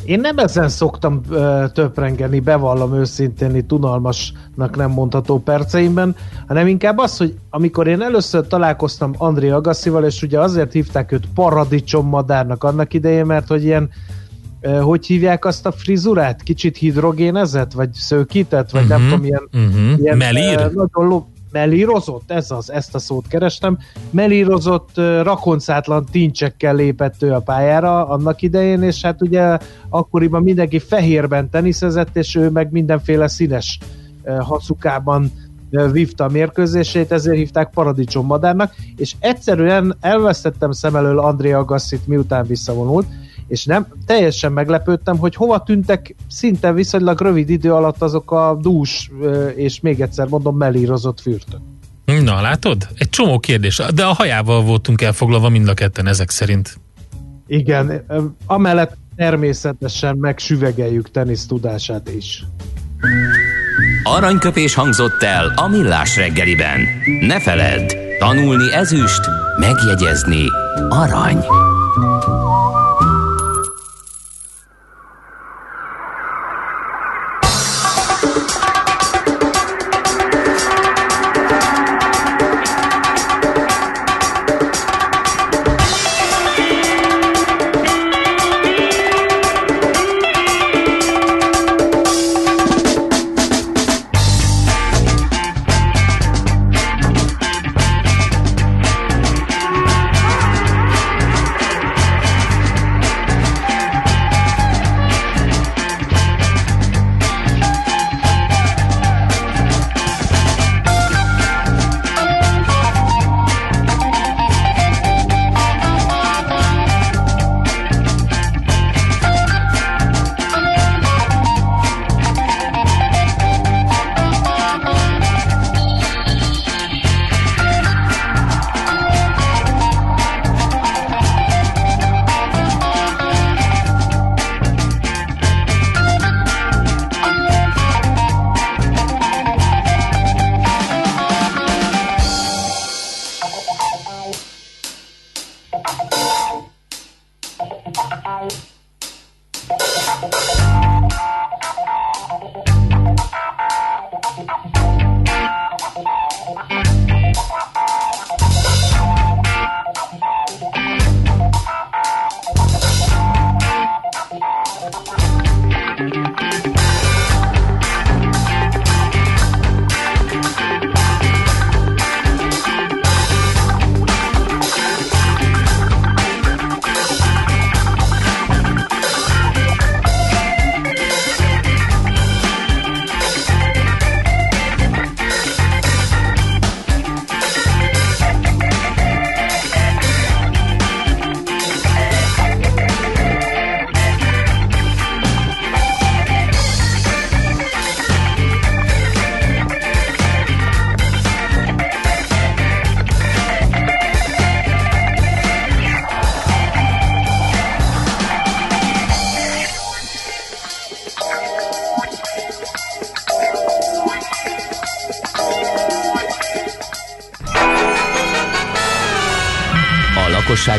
Én nem ezen szoktam ö, töprengeni, bevallom őszintén, itt unalmasnak nem mondható perceimben, hanem inkább az, hogy amikor én először találkoztam André Agassival, és ugye azért hívták őt paradicsommadárnak annak idején, mert hogy ilyen, ö, hogy hívják azt a frizurát? Kicsit hidrogénezett, vagy szőkített, vagy uh-huh, nem tudom, ilyen... Uh-huh. ilyen melír? Ö, nagyon lo- melírozott, ez az, ezt a szót kerestem. Melírozott, rakoncátlan tincsekkel lépett ő a pályára annak idején, és hát ugye akkoriban mindenki fehérben teniszezett, és ő meg mindenféle színes haszukában vívta a mérkőzését, ezért hívták paradicsommadárnak, és egyszerűen elvesztettem szem elől André Agassit, miután visszavonult, és nem, teljesen meglepődtem, hogy hova tűntek szinte viszonylag rövid idő alatt azok a dús, és még egyszer mondom, melírozott fürtök. Na, látod? Egy csomó kérdés. De a hajával voltunk elfoglalva mind a ketten ezek szerint. Igen, amellett természetesen megsüvegeljük tenisz tudását is. Aranyköpés hangzott el a Millás reggeliben. Ne feledd, tanulni ezüst, megjegyezni arany.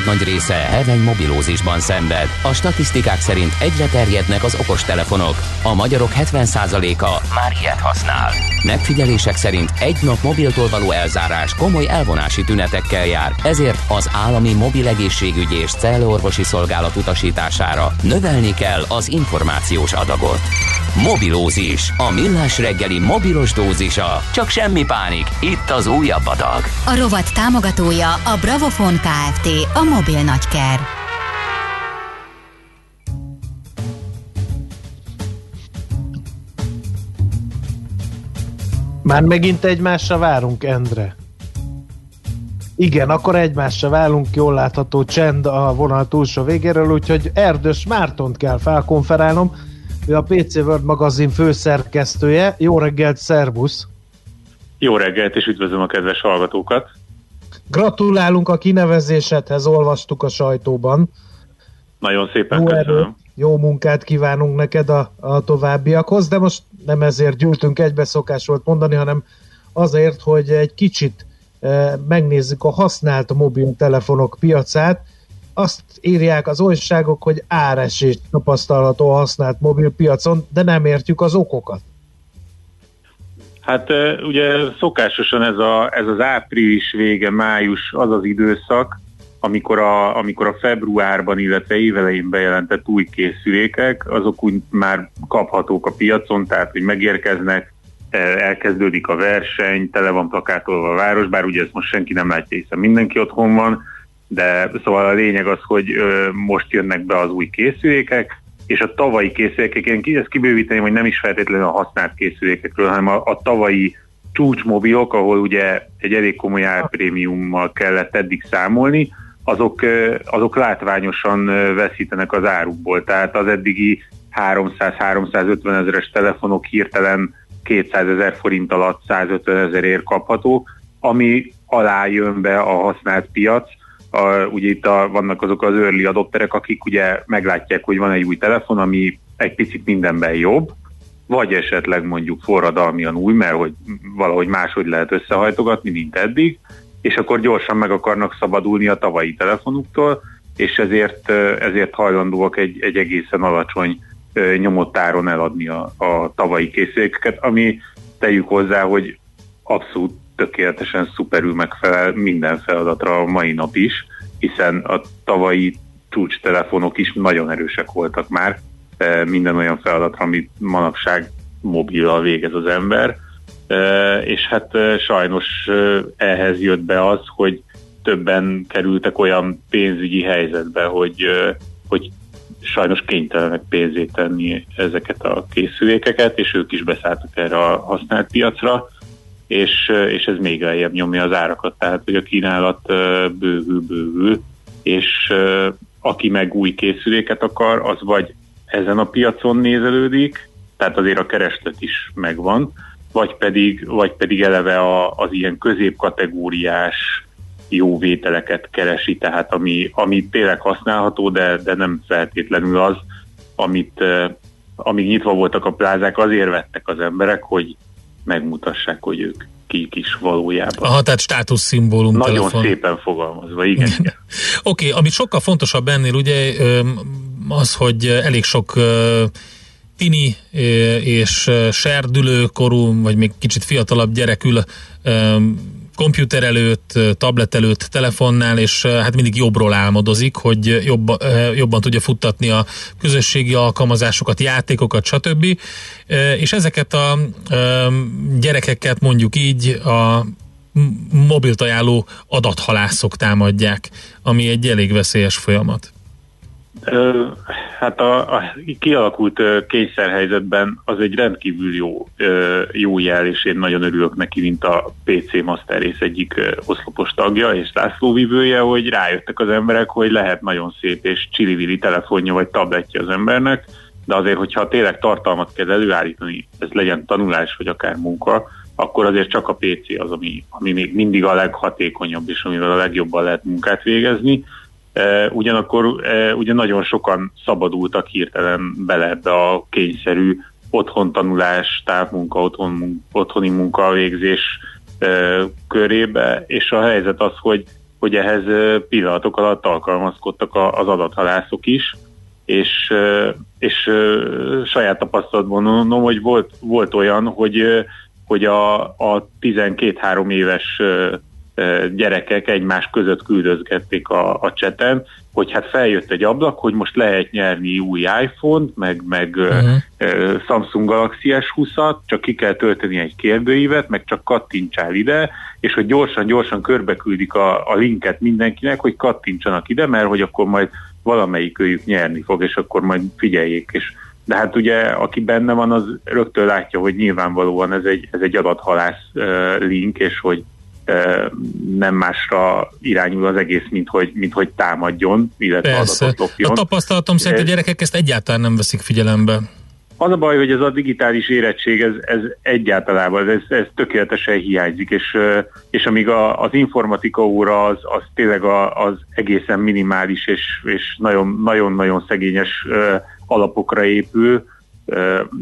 Nagy része heveny mobilózisban szenved. A statisztikák szerint egyre terjednek az okostelefonok. A magyarok hetven százaléka már ilyet használ. Megfigyelések szerint egy nap mobiltól való elzárás komoly elvonási tünetekkel jár, ezért az állami mobil egészségügyi és cellorvosi szolgálat utasítására növelni kell az információs adagot. Mobilózis, a millás reggeli mobilos dózisa. Csak semmi pánik, itt az újabb adag. A rovat támogatója a Bravofon Kft., a mobil nagyker. Már megint egymásra várunk, Endre. Igen, akkor egymásra válunk, jól látható csend a vonal túlsó végéről, úgyhogy Erdős Mártont kell felkonferálnom. Ő a pé cé World magazin főszerkesztője. Jó reggelt, szervusz! Jó reggelt, és üdvözlöm a kedves hallgatókat! Gratulálunk a kinevezésedhez, olvastuk a sajtóban. Nagyon szépen jó köszönöm. Erőt, jó munkát kívánunk neked a, a továbbiakhoz, de most nem ezért gyűltünk egybe, szokás volt mondani, hanem azért, hogy egy kicsit e, megnézzük a használt mobiltelefonok piacát. Azt írják az újságok, hogy áresés tapasztalható a használt mobilpiacon, de nem értjük az okokat. Hát ugye szokásosan ez, a, ez az április vége, május az az időszak, amikor a, amikor a februárban, illetve évelején bejelentett új készülékek, azok úgy már kaphatók a piacon, tehát hogy megérkeznek, elkezdődik a verseny, tele van plakátolva a város, bár ugye ezt most senki nem látja, hiszen mindenki otthon van, de szóval a lényeg az, hogy ö, most jönnek be az új készülékek, és a tavalyi készülékek, én ezt kibővíteném, hogy nem is feltétlenül a használt készülékekről, hanem a, a tavalyi csúcsmobilok, ahol ugye egy elég komoly árprémiummal kellett eddig számolni, azok, ö, azok látványosan veszítenek az árukból. Tehát az eddigi háromszáz-háromszázötven ezeres telefonok hirtelen kétszázezer forint alatt százötven ezerért kapható, ami alá jön be a használt piac. A, ugye itt a, vannak azok az early adopterek, akik ugye meglátják, hogy van egy új telefon, ami egy picit mindenben jobb, vagy esetleg mondjuk forradalmian új, mert hogy valahogy máshogy lehet összehajtogatni, mint eddig, és akkor gyorsan meg akarnak szabadulni a tavalyi telefonuktól, és ezért, ezért hajlandóak egy, egy egészen alacsony nyomott áron eladni a, a tavalyi készülékeket, ami tegyük hozzá, hogy abszolút tökéletesen szuperül megfelel minden feladatra a mai nap is, hiszen a tavalyi csúcstelefonok is nagyon erősek voltak már minden olyan feladatra, amit manapság mobillal végez az ember, és hát sajnos ehhez jött be az, hogy többen kerültek olyan pénzügyi helyzetbe, hogy, hogy sajnos kénytelenek pénzé tenni ezeket a készülékeket, és ők is beszálltak erre a használt piacra, És, és ez még eljebb nyomja az árakat, tehát hogy a kínálat bővül-bővül, és aki meg új készüléket akar, az vagy ezen a piacon nézelődik, tehát azért a kereslet is megvan, vagy pedig, vagy pedig eleve a, az ilyen középkategóriás jó vételeket keresi, tehát ami, ami tényleg használható, de, de nem feltétlenül az, amit, amíg nyitva voltak a plázák, azért vettek az emberek, hogy megmutassák, hogy ők kik is valójában. Aha, tehát státuszszimbólum nagyon telefon. Nagyon szépen fogalmazva, igen. Oké, okay, ami sokkal fontosabb ennél, ugye az, hogy elég sok tini és serdülőkorú, vagy még kicsit fiatalabb gyerek ül komputer előtt, tablet előtt, telefonnál, és hát mindig jobbról álmodozik, hogy jobba, jobban tudja futtatni a közösségi alkalmazásokat, játékokat, stb. És ezeket a gyerekeket, mondjuk így, a mobilt ajánló adathalászok támadják, ami egy elég veszélyes folyamat. Hát a, a kialakult kényszerhelyzetben az egy rendkívül jó, jó jel, és én nagyon örülök neki, mint a pé cé Master Race egyik oszlopos tagja és zászlóvivője, hogy rájöttek az emberek, hogy lehet nagyon szép és csili-vili telefonja vagy tabletje az embernek, de azért, hogyha tényleg tartalmat kell előállítani, ez legyen tanulás vagy akár munka, akkor azért csak a pé cé az, ami, ami még mindig a leghatékonyabb, és amivel a legjobban lehet munkát végezni. Uh, ugyanakkor uh, ugye nagyon sokan szabadultak hirtelen bele ebbe a kényszerű otthontanulás, távmunka, otthon, otthoni munkavégzés uh, körébe, és a helyzet az, hogy, hogy ehhez pillanatok alatt alkalmazkodtak a, az adathalászok is, és, uh, és uh, saját tapasztalatban mondom, hogy volt, volt olyan, hogy, uh, hogy a, a tizenkét-három éves uh, gyerekek egymás között küldözgették a, a cseten, hogy hát feljött egy ablak, hogy most lehet nyerni új iPhone-t, meg, meg uh-huh. Samsung Galaxy S húszat, csak ki kell tölteni egy kérdőívet, meg csak kattintsál ide, és hogy gyorsan-gyorsan körbeküldik a, a linket mindenkinek, hogy kattintsanak ide, mert hogy akkor majd valamelyik őjük nyerni fog, és akkor majd figyeljék. És, de hát ugye, aki benne van, az rögtön látja, hogy nyilvánvalóan ez egy, ez egy adathalász uh, link, és hogy nem másra irányul az egész, mint hogy, mint hogy támadjon, illetve adatot lopjon. A tapasztalatom szerint a gyerekek ezt egyáltalán nem veszik figyelembe. Az a baj, hogy ez a digitális érettség, ez, ez egyáltalában, ez, ez tökéletesen hiányzik, és, és amíg a, az informatika óra az, az tényleg a, az egészen minimális és, és nagyon, nagyon-nagyon szegényes alapokra épül,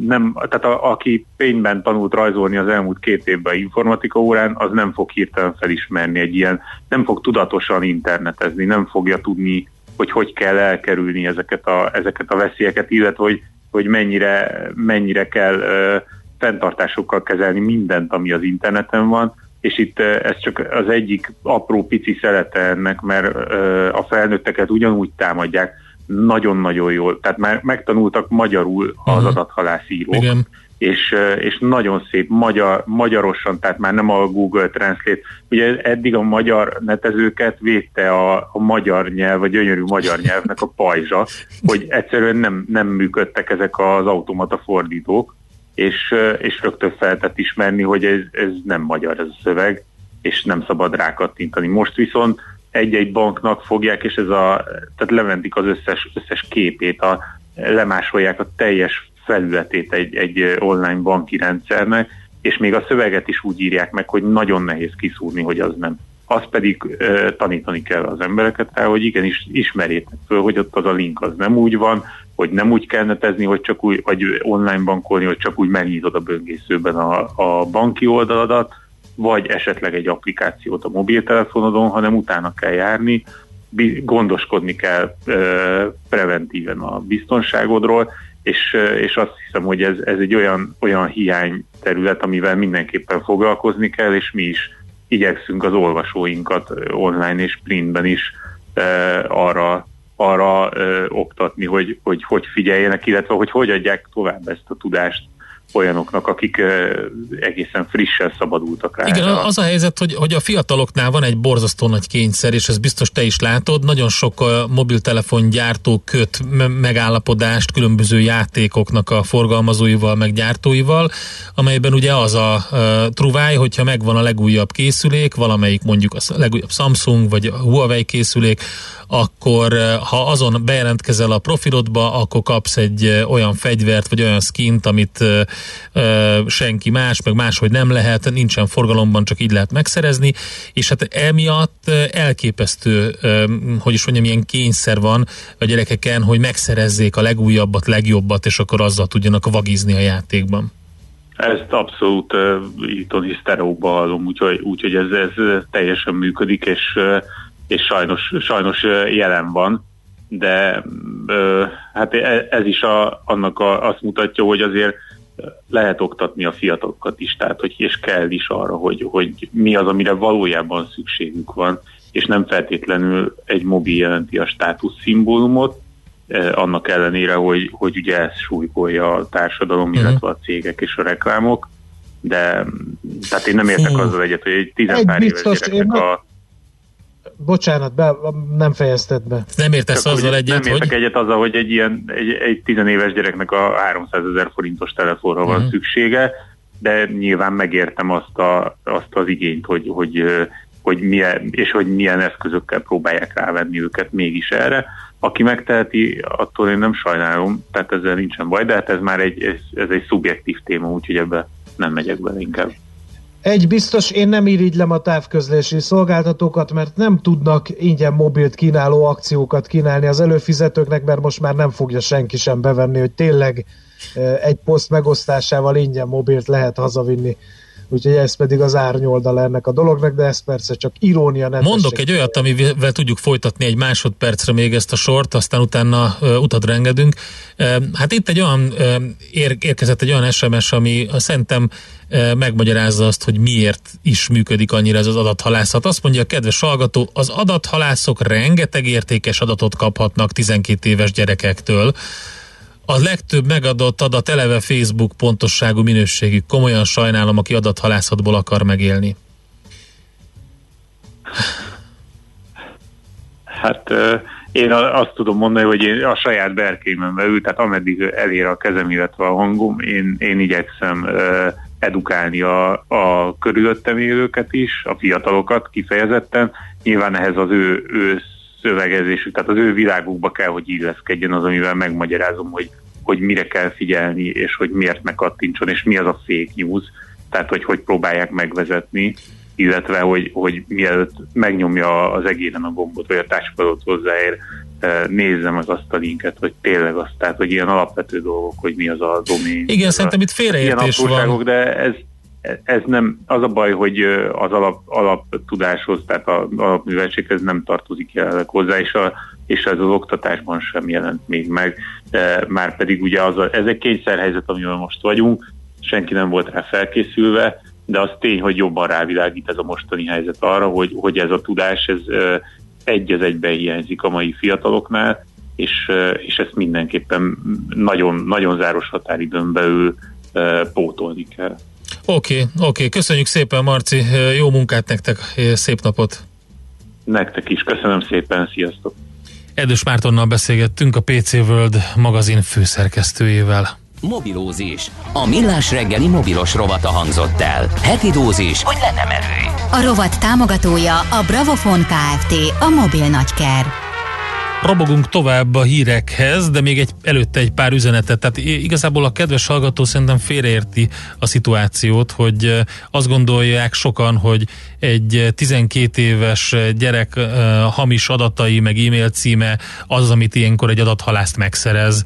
nem, tehát a, aki pénzben tanult rajzolni az elmúlt két évben informatika órán, az nem fog hirtelen felismerni egy ilyen, nem fog tudatosan internetezni, nem fogja tudni, hogy hogy kell elkerülni ezeket a, ezeket a veszélyeket, illetve hogy, hogy mennyire, mennyire kell ö, fenntartásokkal kezelni mindent, ami az interneten van, és itt ö, ez csak az egyik apró pici szelete ennek, mert ö, a felnőtteket ugyanúgy támadják, nagyon-nagyon jól, tehát már megtanultak magyarul az uh-huh. adathalászírók, és, és nagyon szép magyar, magyarosan, tehát már nem a Google Translate, ugye eddig a magyar netezőket védte a, a magyar nyelv, a gyönyörű magyar nyelvnek a pajzsa, hogy egyszerűen nem, nem működtek ezek az automata fordítók, és, és rögtön feltett ismerni, hogy ez, ez nem magyar ez a szöveg, és nem szabad rákattintani. Most viszont egy-egy banknak fogják, és ez a, tehát lementik az összes, összes képét, a, lemásolják a teljes felületét egy, egy online banki rendszernek, és még a szöveget is úgy írják meg, hogy nagyon nehéz kiszúrni, hogy az nem. Azt pedig ö, tanítani kell az embereket rá, hogy igenis ismerjétek föl, hogy ott az a link az nem úgy van, hogy nem úgy kell netezni, hogy csak úgy, vagy online bankolni, hogy csak úgy megnyitod a böngészőben a, a banki oldaladat, vagy esetleg egy applikációt a mobiltelefonodon, hanem utána kell járni, gondoskodni kell ö, preventíven a biztonságodról, és, ö, és azt hiszem, hogy ez, ez egy olyan, olyan hiányterület, amivel mindenképpen foglalkozni kell, és mi is igyekszünk az olvasóinkat online és printben is ö, arra, arra ö, oktatni, hogy, hogy hogy figyeljenek, illetve hogy hogy adják tovább ezt a tudást olyanoknak, akik uh, egészen frissen szabadultak rá. Igen, az a helyzet, hogy, hogy a fiataloknál van egy borzasztó nagy kényszer, és ez biztos te is látod, nagyon sok uh, mobiltelefongyártó köt me- megállapodást különböző játékoknak a forgalmazóival, meg gyártóival, amelyben ugye az a uh, truváj, hogyha megvan a legújabb készülék, valamelyik mondjuk a legújabb Samsung, vagy a Huawei készülék, akkor uh, ha azon bejelentkezel a profilodba, akkor kapsz egy uh, olyan fegyvert, vagy olyan skint, amit uh, senki más, meg máshogy nem lehet, nincsen forgalomban, csak így lehet megszerezni, és hát emiatt elképesztő, hogy is mondjam, ilyen kényszer van a gyerekeken, hogy megszerezzék a legújabbat, legjobbat, és akkor azzal tudjanak vagizni a játékban. Ezt abszolút uh, itthoni sztereóba hallom, úgyhogy, úgyhogy ez, ez teljesen működik, és, és sajnos, sajnos jelen van. de ö, hát ez is a, annak a, azt mutatja, hogy azért lehet oktatni a fiatalokat is, tehát hogy és kell is arra, hogy, hogy mi az, amire valójában szükségük van, és nem feltétlenül egy mobil jelenti a státuszszimbólumot, eh, annak ellenére, hogy, hogy ugye ez súlykolja a társadalom, uh-huh. illetve a cégek és a reklámok, de tehát én nem értek uh-huh. azzal egyet, hogy egy tizenpár éves gyereknek a... a... Bocsánat, be, nem fejezted be. Nem értesz Csak, azzal egyet, nem értek hogy... egyet azzal, hogy egy ilyen, egy, egy tizenéves gyereknek a háromszázezer forintos telefonra uh-huh. van szüksége, de nyilván megértem azt, a, azt az igényt, hogy... hogy Hogy milyen, és hogy milyen eszközökkel próbálják rávenni őket mégis erre. Aki megteheti, attól én nem sajnálom, tehát ezzel nincsen baj, de hát ez már egy, ez, ez egy szubjektív téma, úgyhogy ebbe nem megyek bele inkább. Egy biztos, én nem irigylem a távközlési szolgáltatókat, mert nem tudnak ingyen mobilt kínáló akciókat kínálni az előfizetőknek, mert most már nem fogja senki sem bevenni, hogy tényleg egy poszt megosztásával ingyen mobilt lehet hazavinni. Úgyhogy ez pedig az árnyoldala ennek a dolognak, de ez persze csak irónia. Nem Mondok egy olyat, amivel tudjuk folytatni egy másodpercre még ezt a sort, aztán utána uh, utadra engedünk. Uh, hát itt egy olyan, uh, ér- érkezett egy olyan es em es, ami szerintem uh, megmagyarázza azt, hogy miért is működik annyira ez az adathalászat. Azt mondja a kedves hallgató, az adathalászok rengeteg értékes adatot kaphatnak tizenkét éves gyerekektől. A legtöbb megadott adat eleve Facebook pontosságú minőségű. Komolyan sajnálom, aki adathalászatból akar megélni. Hát én azt tudom mondani, hogy én a saját berkémen belül, tehát ameddig elér a kezem, illetve a hangom, én, én igyekszem edukálni a, a körülöttem élőket is, a fiatalokat kifejezetten. Nyilván ehhez az ő, ő szövegezésük, tehát az ő világukba kell, hogy illeszkedjen az, amivel megmagyarázom, hogy, hogy mire kell figyelni, és hogy miért ne kattintson, és mi az a fake news, tehát hogy hogy próbálják megvezetni, illetve hogy, hogy mielőtt megnyomja az egéren a gombot, vagy a társadatot hozzáér, nézze meg azt a linket, hogy tényleg azt, tehát hogy ilyen alapvető dolgok, hogy mi az a domain. Igen, szerintem itt félreértés van. De ez Ez nem, az a baj, hogy az alap, alaptudáshoz, tehát az alapműveltséghez nem tartozik jelenleg hozzá, és, a, és ez az oktatásban sem jelent még meg. De már pedig ugye az a, ez egy kényszerhelyzet, amivel most vagyunk, senki nem volt rá felkészülve, de az tény, hogy jobban rávilágít ez a mostani helyzet arra, hogy, hogy ez a tudás ez egy az egyben hiányzik a mai fiataloknál, és, és ezt mindenképpen nagyon, nagyon záros határidőn belül pótolni kell. Oké, okay, oké. Okay. Köszönjük szépen, Marci. Jó munkát nektek, szép napot. Nektek is. Köszönöm szépen. Sziasztok. Edős Mártonnal beszélgettünk, a pé cé World magazin főszerkesztőjével. Mobilózis. A millás reggeli mobilos rovata hangzott el. Heti dózis, hogy lenne merő. A rovat támogatója a Bravofon Kft. A mobil nagyker. Robogunk tovább a hírekhez, de még egy, előtte egy pár üzenetet. Tehát igazából a kedves hallgató szerintem félreérti a szituációt, hogy azt gondolják sokan, hogy egy tizenkét éves gyerek hamis adatai, meg e-mail címe az, amit ilyenkor egy adathalászt megszerez.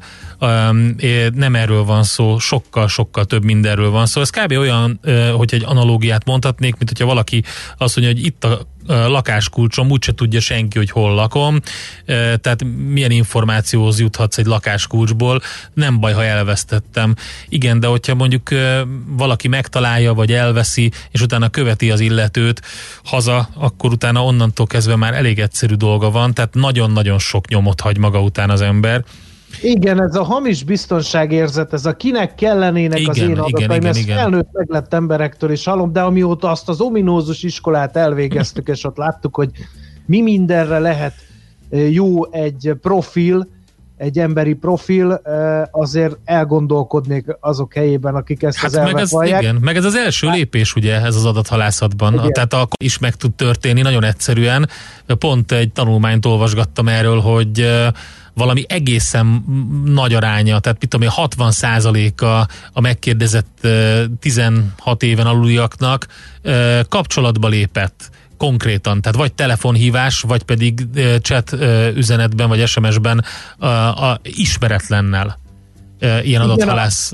Nem erről van szó, sokkal-sokkal több mindenről van szó. Ez kb. Olyan, hogy egy analógiát mondhatnék, mint hogyha valaki azt mondja, hogy itt a lakáskulcsom, úgyse tudja senki, hogy hol lakom, tehát milyen információhoz juthatsz egy lakáskulcsból, nem baj, ha elvesztettem. Igen, de hogyha mondjuk valaki megtalálja, vagy elveszi, és utána követi az illetőt haza, akkor utána onnantól kezdve már elég egyszerű dolga van, tehát nagyon-nagyon sok nyomot hagy maga után az ember. Igen, ez a hamis biztonságérzet, ez a kinek kellenének igen, az én adataim, igen, ezt igen, felnőtt meglett emberektől is hallom, de amióta azt az ominózus iskolát elvégeztük, és ott láttuk, hogy mi mindenre lehet jó egy profil, egy emberi profil, azért elgondolkodnék azok helyében, akik ezt hát az elvet vallják. Igen, meg ez az első lépés ugye ez az adathalászatban, igen. Tehát akkor is meg tud történni nagyon egyszerűen. Pont egy tanulmányt olvasgattam erről, hogy valami egészen nagy aránya, tehát mit tudom én, hatvan százaléka a megkérdezett tizenhat éven aluliaknak kapcsolatba lépett konkrétan, tehát vagy telefonhívás, vagy pedig chat üzenetben, vagy es em es-ben a, a ismeretlennel ilyen adathalász.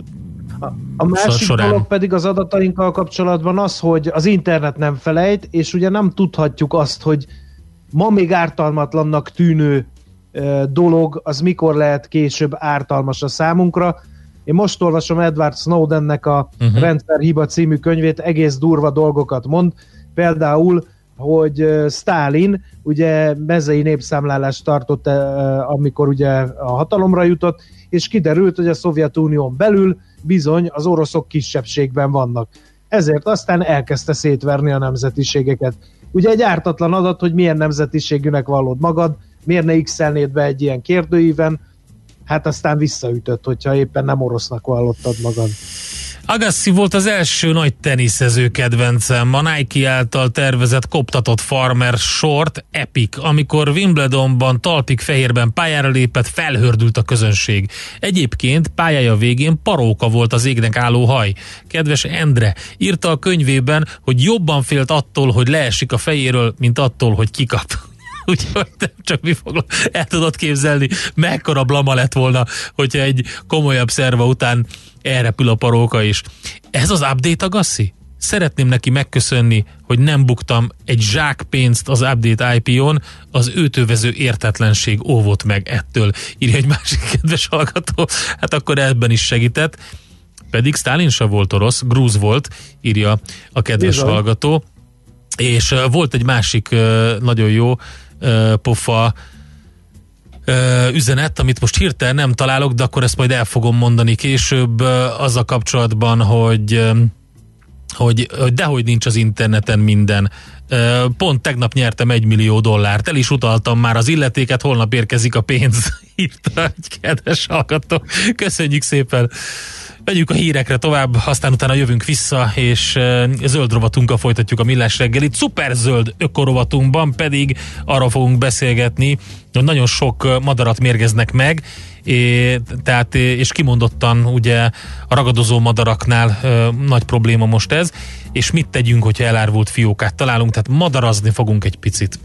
A, a másik során. Dolog pedig az adatainkkal kapcsolatban az, hogy az internet nem felejt, és ugye nem tudhatjuk azt, hogy ma még ártalmatlannak tűnő dolog, az mikor lehet később ártalmas a számunkra. Én most olvasom Edward Snowdennek a uh-huh. Rendszerhiba című könyvét, egész durva dolgokat mond, például, hogy Sztálin ugye mezei népszámlálást tartott, amikor ugye a hatalomra jutott, és kiderült, hogy a Szovjetunión belül bizony az oroszok kisebbségben vannak. Ezért aztán elkezdte szétverni a nemzetiségeket. Ugye egy ártatlan adat, hogy milyen nemzetiségűnek vallod magad, miért ne x-elnéd be egy ilyen kérdőíven, hát aztán visszaütött, hogyha éppen nem orosznak vallottad magad. Agassi volt az első nagy teniszező kedvencem, a Nike által tervezett koptatott farmer short epic, amikor Wimbledonban talpig fehérben pályára lépett, felhördült a közönség. Egyébként pályája végén paróka volt az égnek álló haj. Kedves Endre írta a könyvében, hogy jobban félt attól, hogy leesik a fejéről, mint attól, hogy kikap. Úgyhogy nem csak mi foglak, el tudod képzelni, mekkora blama lett volna, hogyha egy komolyabb szerva után elrepül a paróka is. Ez az update Agassi? Szeretném neki megköszönni, hogy nem buktam egy zsák pénzt az update I P O-n, az őt övező értetlenség óvott meg ettől. Írja egy másik kedves hallgató, hát akkor ebben is segített. Pedig Sztálin se volt orosz, grúz volt, írja a kedves Bizony. hallgató. És uh, volt egy másik uh, nagyon jó Uh, pofa uh, üzenet, amit most hirtelen nem találok, de akkor ezt majd el fogom mondani később uh, az a kapcsolatban, hogy, uh, hogy, hogy dehogy nincs az interneten minden. Uh, pont tegnap nyertem egy millió dollárt, el is utaltam már az illetéket, holnap érkezik a pénz. Írta egy kedves hallgató. Köszönjük szépen! Megyünk a hírekre tovább, aztán utána jövünk vissza, és zöld rovatunkkal folytatjuk a Millás reggelit. Szuper zöld ökorovatunkban pedig arra fogunk beszélgetni, hogy nagyon sok madarat mérgeznek meg, és, tehát, és kimondottan ugye a ragadozó madaraknál nagy probléma most ez, és mit tegyünk, hogyha elárvult fiókát találunk, tehát madarazni fogunk egy picit.